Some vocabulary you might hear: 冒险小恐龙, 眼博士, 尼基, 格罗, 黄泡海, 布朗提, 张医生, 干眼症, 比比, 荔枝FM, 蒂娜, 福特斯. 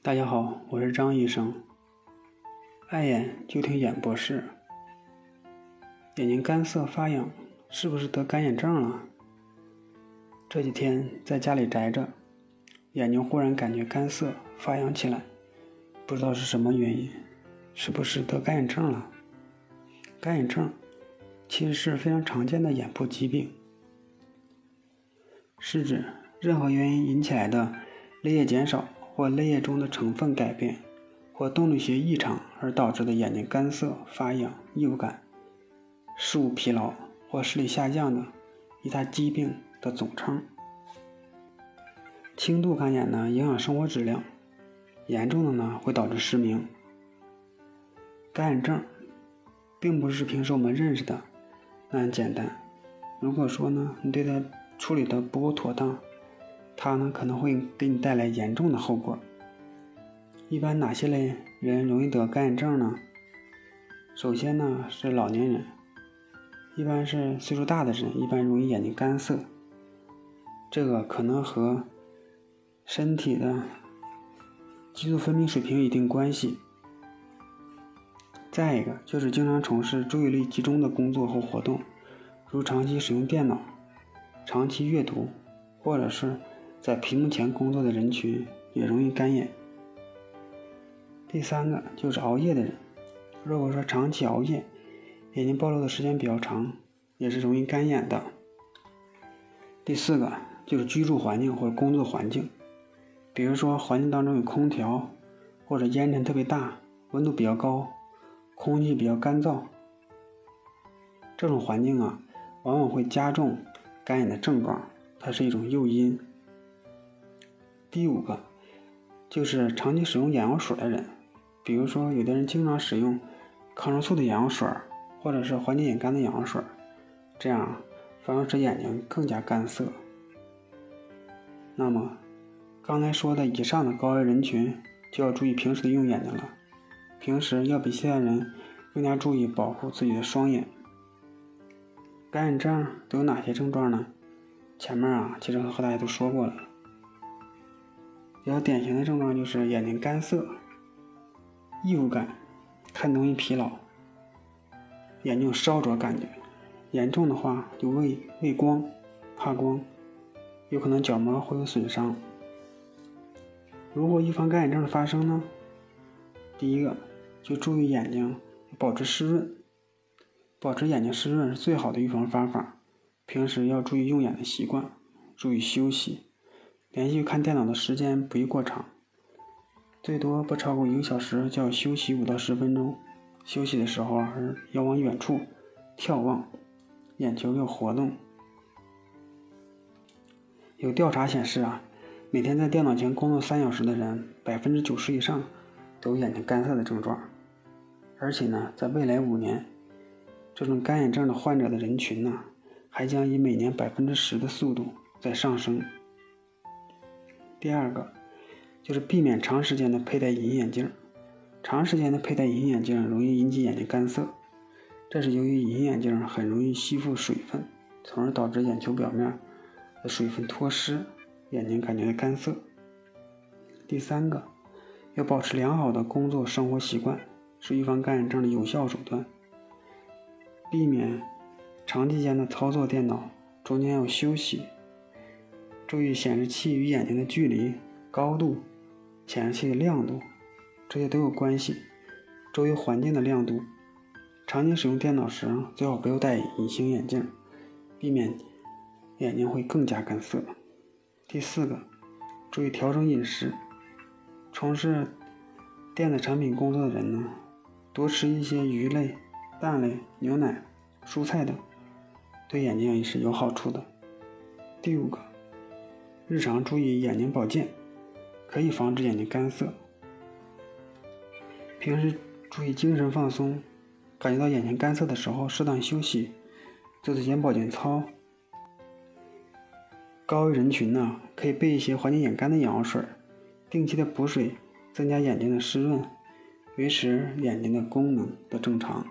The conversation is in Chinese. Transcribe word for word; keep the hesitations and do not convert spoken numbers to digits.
大家好，我是张医生。碍眼就听眼博士。眼睛干涩发痒，是不是得干眼症了？这几天在家里宅着，眼睛忽然感觉干涩发痒起来，不知道是什么原因，是不是得干眼症了？干眼症其实是非常常见的眼部疾病，是指任何原因引起来的泪液减少或泪液中的成分改变或动力学异常而导致的眼睛干涩、发痒、异物感、视物疲劳或视力下降的一大疾病的总称。轻度干眼呢，影响生活质量，严重的呢，会导致失明。干眼症并不是平时我们认识的那很简单，如果说呢你对它处理的不够妥当，它呢可能会给你带来严重的后果。一般哪些类人容易得干眼症呢？首先呢是老年人，一般是岁数大的人，一般容易眼睛干涩，这个可能和身体的激素分泌水平有一定关系。再一个就是经常从事注意力集中的工作或活动，如长期使用电脑、长期阅读，或者是在屏幕前工作的人群也容易干眼。第三个就是熬夜的人，如果说长期熬夜，眼睛暴露的时间比较长，也是容易干眼的。第四个就是居住环境或者工作环境，比如说环境当中有空调，或者烟尘特别大，温度比较高，空气比较干燥，这种环境啊往往会加重干眼的症状，它是一种诱因。第五个就是长期使用眼药水的人，比如说有的人经常使用抗生素的眼药水，或者是缓解眼干的眼药水，这样反而使眼睛更加干涩。那么刚才说的以上的高危人群就要注意平时的用眼睛了，平时要比现在人更加注意保护自己的双眼。干眼症都有哪些症状呢？前面啊其实和大家都说过了。比较典型的症状就是眼睛干涩、异物感、看东西疲劳、眼睛有烧灼感觉，严重的话就畏畏光、怕光，有可能角膜会有损伤。如何预防干眼症的发生呢？第一个就注意眼睛保持湿润，保持眼睛湿润是最好的预防方法。平时要注意用眼的习惯，注意休息，连续看电脑的时间不宜过长，最多不超过一个小时就要休息五到十分钟。休息的时候要往远处眺望，眼球要活动。有调查显示啊，每天在电脑前工作三小时的人，百分之九十以上都有眼睛干涩的症状，而且呢，在未来五年，这种干眼症的患者的人群呢，还将以每年百分之十的速度在上升。第二个就是避免长时间的佩戴隐形眼镜，长时间的佩戴隐形眼镜容易引起眼睛干涩，这是由于隐形眼镜很容易吸附水分，从而导致眼球表面的水分脱失，眼睛感觉到干涩。第三个。要保持良好的工作生活习惯，是预防干眼症的有效手段。避免长期间的操作电脑，中间要休息，注意显示器与眼睛的距离、高度、显示器的亮度，这些都有关系。周围环境的亮度，长期使用电脑时最好不要戴隐形眼镜，避免眼睛会更加干涩。第四个，注意调整饮食。从事电子产品工作的人呢，多吃一些鱼类、蛋类、牛奶、蔬菜等，对眼睛也是有好处的。第五个，日常注意眼睛保健，可以防止眼睛干涩。平时注意精神放松，感觉到眼睛干涩的时候，适当休息，做做眼保健操。高危人群呢，可以备一些缓解眼干的眼药水。定期的补水，增加眼睛的湿润，维持眼睛的功能的正常。